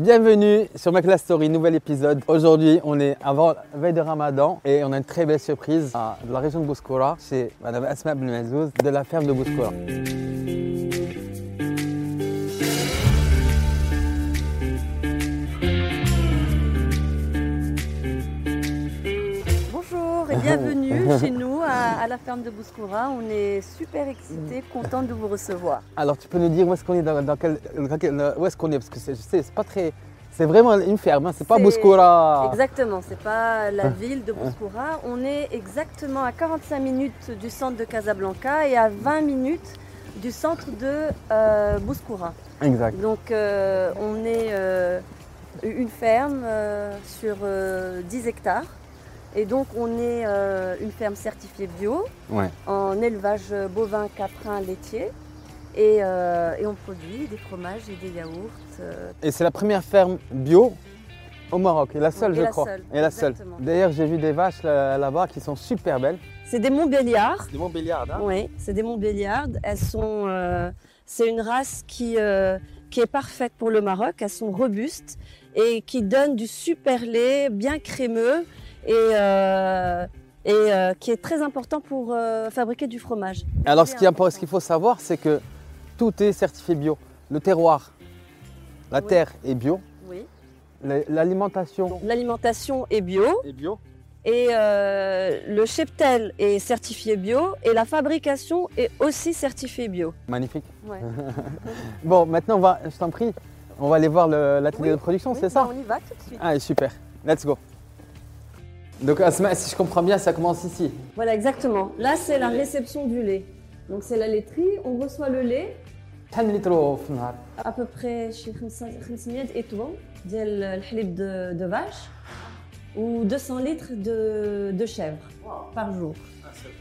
Bienvenue sur MaklaStory, nouvel épisode. Aujourd'hui, on est avant la veille de Ramadan et on a une très belle surprise de la région de Bouskoura chez Madame Asma Belmezouz de la ferme de Bouskoura. Bonjour et bienvenue chez nous à la ferme de Bouskoura. On est super excités, contents de vous recevoir. Alors tu peux nous dire où est-ce qu'on est, où est-ce qu'on est parce que je sais, c'est pas très... C'est vraiment une ferme, hein, c'est pas Bouskoura. Exactement, c'est pas la ville de Bouskoura. On est exactement à 45 minutes du centre de Casablanca et à 20 minutes du centre de Bouskoura. Exact. Donc on est une ferme sur 10 hectares. Et donc, on est une ferme certifiée bio, ouais, en élevage bovin, caprin, laitier. Et on produit des fromages et des yaourts. Et c'est la première ferme bio au Maroc. Et la seule, je crois. Et la seule. D'ailleurs, j'ai vu des vaches là-bas qui sont super belles. C'est des Montbéliardes. Des Montbéliardes, hein? Oui, c'est des Montbéliardes. Elles sont... c'est une race qui est parfaite pour le Maroc. Elles sont robustes et qui donnent du super lait bien crémeux. Et qui est très important pour fabriquer du fromage. Alors ce qu'il faut savoir, c'est que tout est certifié bio. Le terroir, la oui, terre est bio, oui, l'alimentation. L'alimentation est bio. Et bio. Et le cheptel est certifié bio et la fabrication est aussi certifiée bio. Magnifique. Ouais. Bon, maintenant, je t'en prie, on va aller voir l'atelier, oui, de production, oui, c'est ça? On y va tout de suite. Allez, super, let's go. Donc Asma, si je comprends bien, ça commence ici. Voilà, exactement. Là, c'est la réception du lait. Donc c'est la laiterie, on reçoit le lait. À peu près chez 500 étoiles le halib de vache ou 200 litres de chèvre par jour.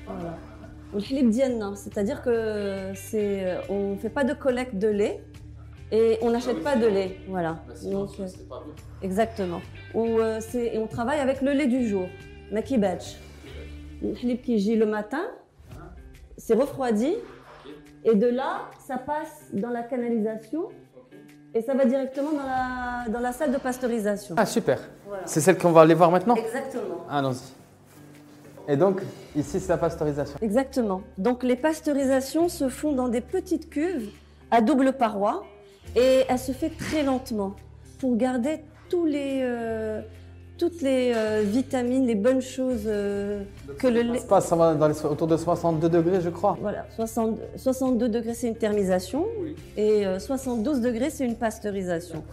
Voilà. Le halib dianna, c'est-à-dire que on fait pas de collecte de lait. Et on n'achète pas de lait, voilà. Donc, pas bien. Exactement. Et on travaille avec le lait du jour, makibatch. Le halib qui gît le matin, c'est refroidi, okay, et de là, ça passe dans la canalisation, okay, et ça va directement dans la salle de pasteurisation. Ah, super. Voilà. C'est celle qu'on va aller voir maintenant? Exactement. Allons-y. Et donc, ici, c'est la pasteurisation? Exactement. Donc, les pasteurisations se font dans des petites cuves à double paroi. Et elle se fait très lentement pour garder toutes les vitamines, les bonnes choses que le lait... Ça va autour de 62 degrés, je crois. Voilà, 62 degrés, c'est une thermisation, oui, et 72 degrés, c'est une pasteurisation.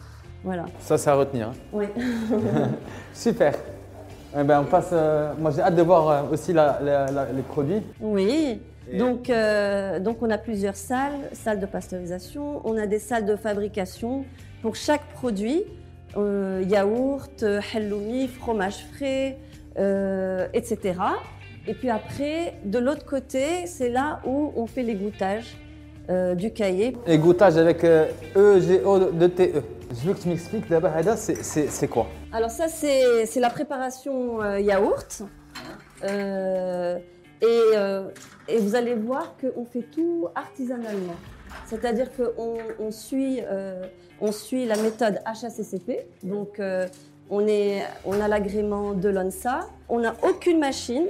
Voilà. Ça, c'est à retenir. Hein. Oui. Super. Eh ben, on passe... moi, j'ai hâte de voir aussi les produits. Oui. Donc on a plusieurs salles de pasteurisation, on a des salles de fabrication pour chaque produit, yaourt, halloumi, fromage frais, etc. Et puis après, de l'autre côté, c'est là où on fait l'égouttage du cahier. Égouttage avec EGO2TE. Je veux que tu m'expliques, d'abord, c'est quoi? Alors ça, c'est la préparation yaourt. Et vous allez voir qu'on fait tout artisanalement. C'est-à-dire qu'on suit la méthode HACCP. Donc, on a l'agrément de l'ONSA. On n'a aucune machine.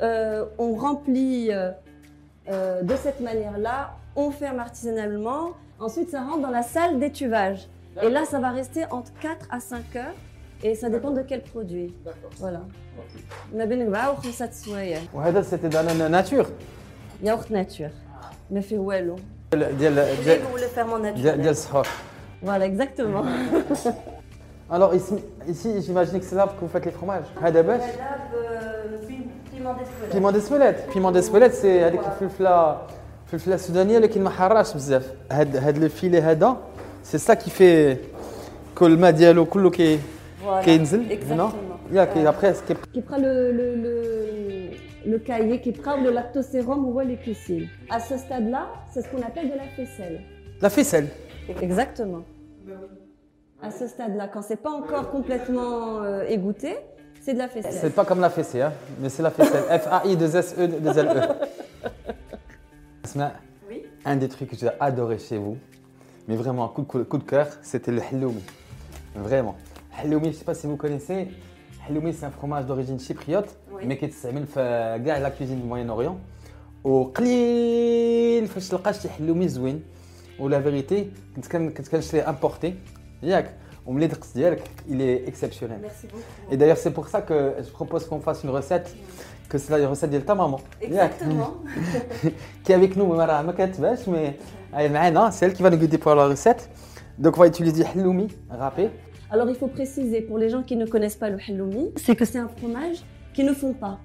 On remplit de cette manière-là. On ferme artisanalement. Ensuite, ça rentre dans la salle d'étuvage. Et là, ça va rester entre 4 à 5 heures. Et ça dépend de quel produit. D'accord. Voilà. Okay. C'était dans la nature. Yaourt nature. Mais fait ouello. Vous le ferment naturel. Voilà, exactement. Alors ici, j'imagine que c'est là que vous faites les fromages. Hadabash. Piment d'Espelette. Piment d'Espelette, c'est avec le fla soudanien, lequel ma harrash bzaf. Had le filet hada, c'est ça qui fait que le madialo kullu qui... Voilà, exactement. Qui prend le cahier, qui prend le lactosérum ou le kissil. À ce stade-là, c'est ce qu'on appelle de la faisselle. La faisselle? Exactement. À ce stade-là, quand c'est pas encore complètement égoutté, c'est de la faisselle. C'est pas comme la fessée, hein, mais c'est la faisselle. F-A-I-2-S-E-2-L-E. Asma, oui, un des trucs que j'ai adoré chez vous, mais vraiment un coup de cœur, c'était le halloumi. Vraiment. Halloumi, je ne sais pas si vous connaissez. Halloumi, c'est un fromage d'origine chypriote, mais qui s'utilise dans la cuisine du Moyen-Orient. Et il faut que je halloumi zouin. Ou la vérité, quand je l'ai importé, il est exceptionnel. Merci beaucoup. Et d'ailleurs, c'est pour ça que je propose qu'on fasse une recette, que c'est la recette de ta maman. Exactement. Qui est avec nous, mais c'est elle qui va nous guider pour la recette. Donc, on va utiliser halloumi râpé. Alors, il faut préciser pour les gens qui ne connaissent pas le halloumi, c'est que c'est un fromage qu'ils ne font pas.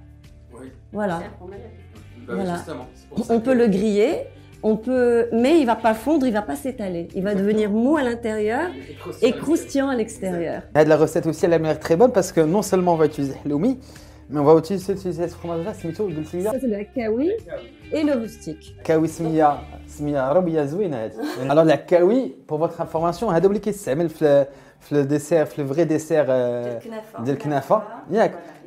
Oui. Voilà. C'est un fromage. Bah, voilà. Justement, on peut le griller. On peut, mais il ne va pas fondre, il ne va pas s'étaler. Il va devenir mou à l'intérieur et croustillant à l'extérieur. La recette aussi, elle a l'air très bonne parce que non seulement on va utiliser halloumi, mais on va utiliser ce fromage-là, c'est plutôt le simila. Ça, c'est le kawi et le rustique. Kawi simila, simila rabia zouina. Alors, la kawi, pour votre information, on a doublé qui s'appelle le dessert, le vrai dessert de knafa.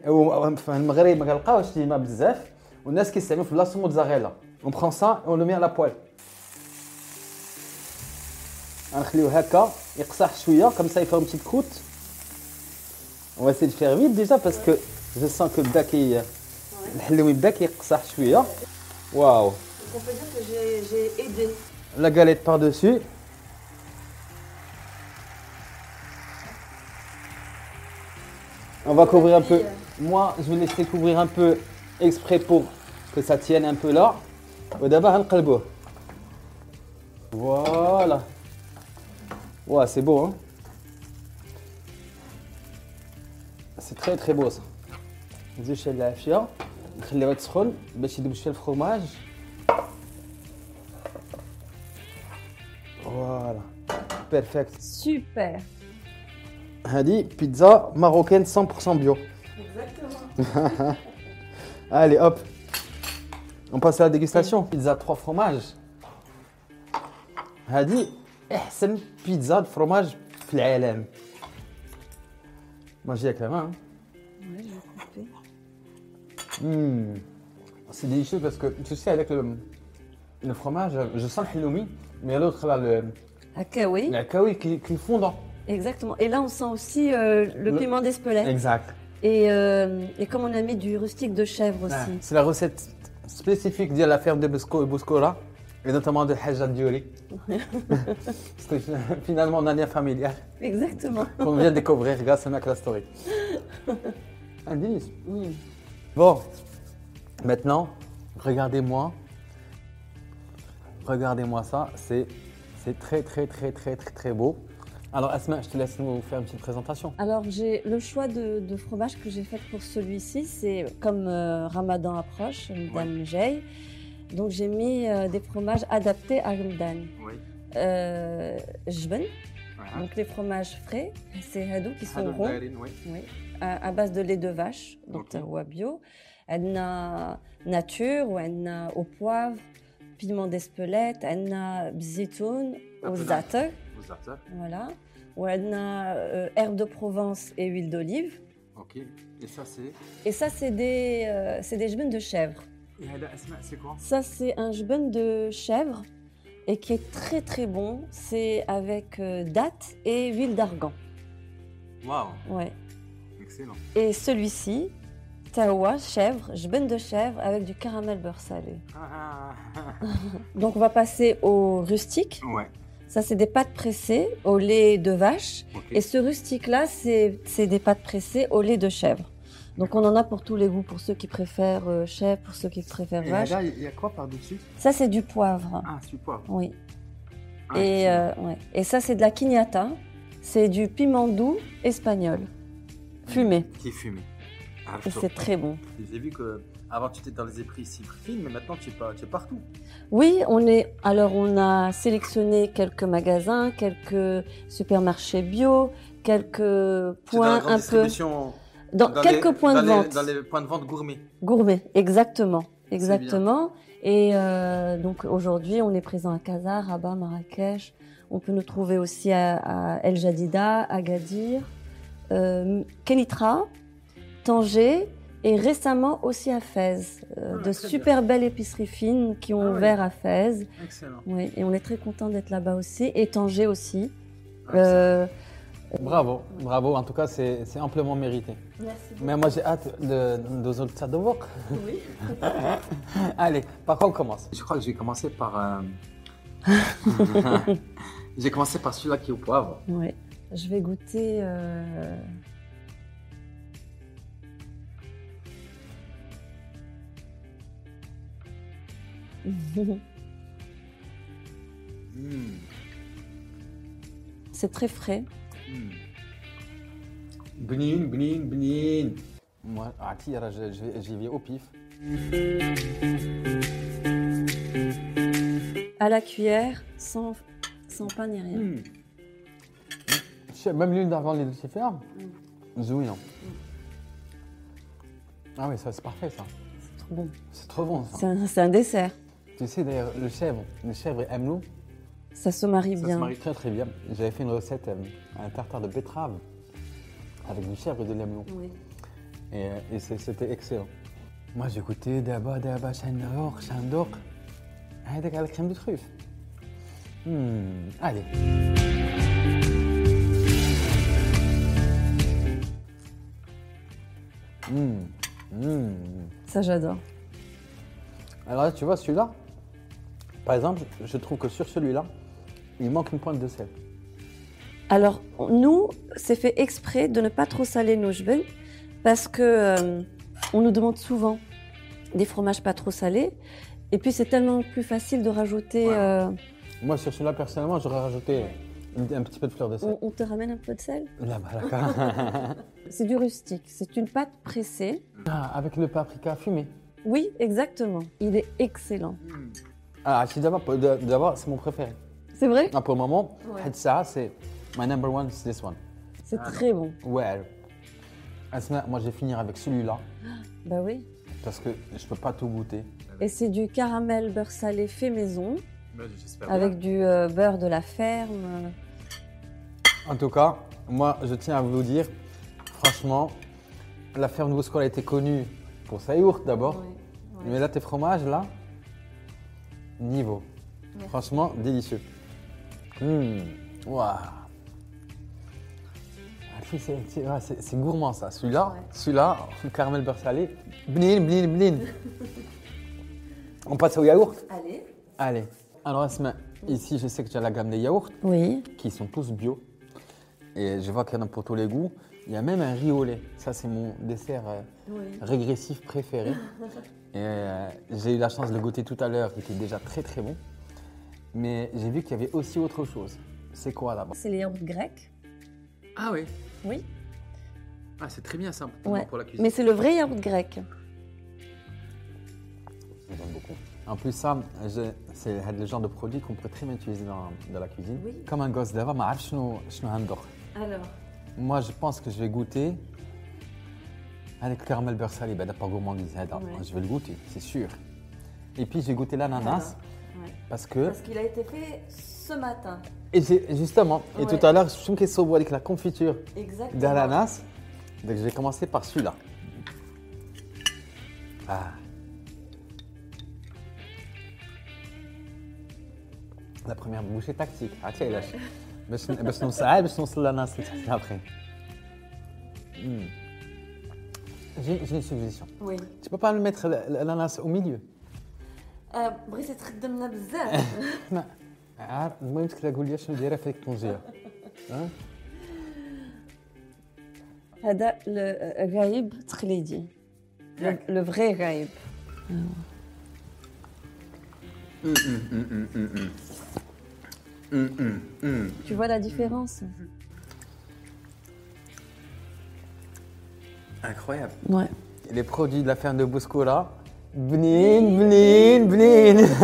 Enfin, le maghraws ma galqawch li ma bzaf, ou nas qui s'appelle la sauce mozzarella. On prend ça et on le met à la poêle. On le met comme ça, il fait une petite croûte. On va essayer de faire vite déjà parce que je sens que le bdak est... Le bdak est un peu. Waouh! Donc on peut dire que j'ai aidé. La galette par-dessus. On va couvrir un peu. Moi, je vais laisser couvrir un peu exprès pour que ça tienne un peu là. Et d'abord, on le qelbou. Voilà. Wow, c'est beau, hein? C'est très très beau ça. Je vais la faire. Je vais la faire. Je vais faire le fromage. Voilà. Perfect. Super. Hadi, pizza marocaine 100% bio. Exactement. Allez, hop. On passe à la dégustation. Pizza 3 fromages. Hadi, c'est une pizza de fromage flélem. Mangez avec la main. Ouais, je vais couper. C'est délicieux parce que tu sais, avec le fromage, je sens le halloumi, mais l'autre là, le kawi. Le kawi qui est fondant. Exactement. Et là, on sent aussi le piment d'Espelette. Exact. Et comme on a mis du rustique de chèvre aussi. Ah, c'est la recette spécifique de la ferme de Bouskoura et notamment de Hajjat Diori. Parce que finalement, on a un lien familial. Exactement. Qu'on vient découvrir grâce à MaklaStory. Indice. Oui. Bon, maintenant, regardez-moi. Regardez-moi ça. C'est très, très, très, très, très, très beau. Alors Asma, je te laisse nous faire une petite présentation. Alors j'ai le choix de fromage que j'ai fait pour celui-ci, c'est comme Ramadan approche, Ramadan Jey, donc j'ai mis des fromages adaptés à Ramadan. Oui. Jben, donc les fromages frais, c'est hadou qui sont ronds, à base de lait de vache, donc bio. On a nature, on a au poivre, piment d'Espelette, on a bzitoun, au zater. Voilà. On a herbes de Provence et huile d'olive. Ok. Et ça, c'est? Et ça, c'est des jben de chèvre. Et c'est quoi? Ça, c'est un jben de chèvre et qui est très très bon. C'est avec dattes et huile d'argan. Waouh! Ouais. Excellent. Et celui-ci, tawa, chèvre, jben de chèvre avec du caramel beurre salé. Ah. Donc, on va passer au rustique. Ouais. Ça, c'est des pâtes pressées au lait de vache. Okay. Et ce rustique-là, c'est des pâtes pressées au lait de chèvre. Donc, on en a pour tous les goûts, pour ceux qui préfèrent chèvre, pour ceux qui préfèrent vache. Et là, il y a quoi par-dessus? Ça, c'est du poivre. Ah, c'est du poivre. Oui. Ah, et ça, c'est de la quiñata. C'est du piment doux espagnol, fumé. Qui est fumé. Ah, et c'est très bon. J'ai vu que... Avant, tu étais dans les épices fines, mais maintenant, tu es partout. Oui, on a sélectionné quelques magasins, quelques supermarchés bio, quelques points un peu... Dans quelques points de vente. Dans les points de vente gourmets. Gourmets, exactement. Exactement. Et donc, aujourd'hui, on est présent à Casa, Rabat, Marrakech. On peut nous trouver aussi à El Jadida, Agadir, Kenitra, Tanger... Et récemment aussi à Fès, de super belles épiceries fines qui ont ouvert à Fès. Excellent. Oui, et on est très content d'être là-bas aussi, et Tanger aussi. Bravo, bravo. En tout cas, c'est amplement mérité. Merci beaucoup. Mais moi, j'ai hâte de résultat de work. Oui. Allez, par quoi on commence? Je crois que j'ai commencé par... j'ai commencé par celui-là qui est au poivre. Oui. Je vais goûter... C'est très frais. Benin, benin, benin. Moi, j'y vais au pif. À la cuillère, sans pain ni rien. Même l'une d'avant les deux c'est ferme. Zouillant. Ah oui, ça c'est parfait ça. C'est trop bon. C'est trop bon ça. C'est un dessert. Tu sais d'ailleurs, le chèvre et hamlou, ça se marie bien. Ça se marie très très bien. J'avais fait une recette, un tartare de betterave avec du chèvre et de l'hamlou. Oui. Et c'était excellent. Moi j'ai goûté d'abord, chandor. Avec la crème de truffe. Allez. Ça j'adore. Alors là, tu vois celui-là, par exemple, je trouve que sur celui-là, il manque une pointe de sel. Alors nous, c'est fait exprès de ne pas trop saler nos jben parce que on nous demande souvent des fromages pas trop salés et puis c'est tellement plus facile de rajouter. Ouais. Moi sur celui-là personnellement, j'aurais rajouté un petit peu de fleur de sel. On te ramène un peu de sel? Là-bas, d'accord. C'est du rustique, c'est une pâte pressée. Ah, avec le paprika fumé. Oui, exactement. Il est excellent. Ah, d'abord, c'est mon préféré. C'est vrai? Ah, pour le moment, ouais. Ça, c'est my number one, c'est this one. C'est très bon. Ouais. Asma, moi, je vais finir avec celui-là. Bah oui. Parce que je peux pas tout goûter. Et c'est du caramel beurre salé fait maison. Avec du beurre de la ferme. En tout cas, moi, je tiens à vous le dire, franchement, la ferme de Bouskoura a été connue pour sa yaourt d'abord, oui, ouais. Mais là, tes fromages, là, niveau. Ouais. Franchement, délicieux. Waouh. C'est gourmand, ça. Celui-là, ouais. Celui-là, le caramel beurre salé. Blin, blin, blin. On passe au yaourt. Allez. Allez. Alors Asma, ici je sais que tu as la gamme des yaourts, oui. Qui sont tous bio, et je vois qu'il y en a pour tous les goûts. Il y a même un riz au lait, ça c'est mon dessert oui. Régressif préféré. Et j'ai eu la chance de le goûter tout à l'heure, qui était déjà très très bon. Mais j'ai vu qu'il y avait aussi autre chose. C'est quoi là-bas? C'est les yaourts grecs. Ah oui? Oui. Ah c'est très bien ça ouais. Pour la cuisine. Mais c'est le vrai yaourt grec. J'aime beaucoup. En plus, ça, c'est le genre de produit qu'on pourrait très bien utiliser dans la cuisine. Oui. Comme un gosse d'avant, mais je ne sais pas. Alors moi, je pense que je vais goûter avec le caramel beurre salé. Ben, pas gourmandise. Ouais. Je vais le goûter, c'est sûr. Et puis, j'ai goûté l'ananas ouais. Parce qu'il a été fait ce matin. Et justement, ouais. Et tout à l'heure, je me suis dit avec la confiture d'ananas. Donc, je vais commencer par celui-là. Ah. La première bouchée tactique. Ah tiens, il lâche. Parce qu'on l'ananas après. J'ai une suggestion. Oui. Tu peux pas le mettre l'ananas au milieu. Brice est très demna bzaf. Non. Ah, moi je te la goulée je me dirais avec ton gère. Hein? Hada le raïb trilidi. Le vrai raïb. Tu vois la différence? Incroyable. Ouais. Les produits de la ferme de Bouskoura, bnin, bnin, bnin.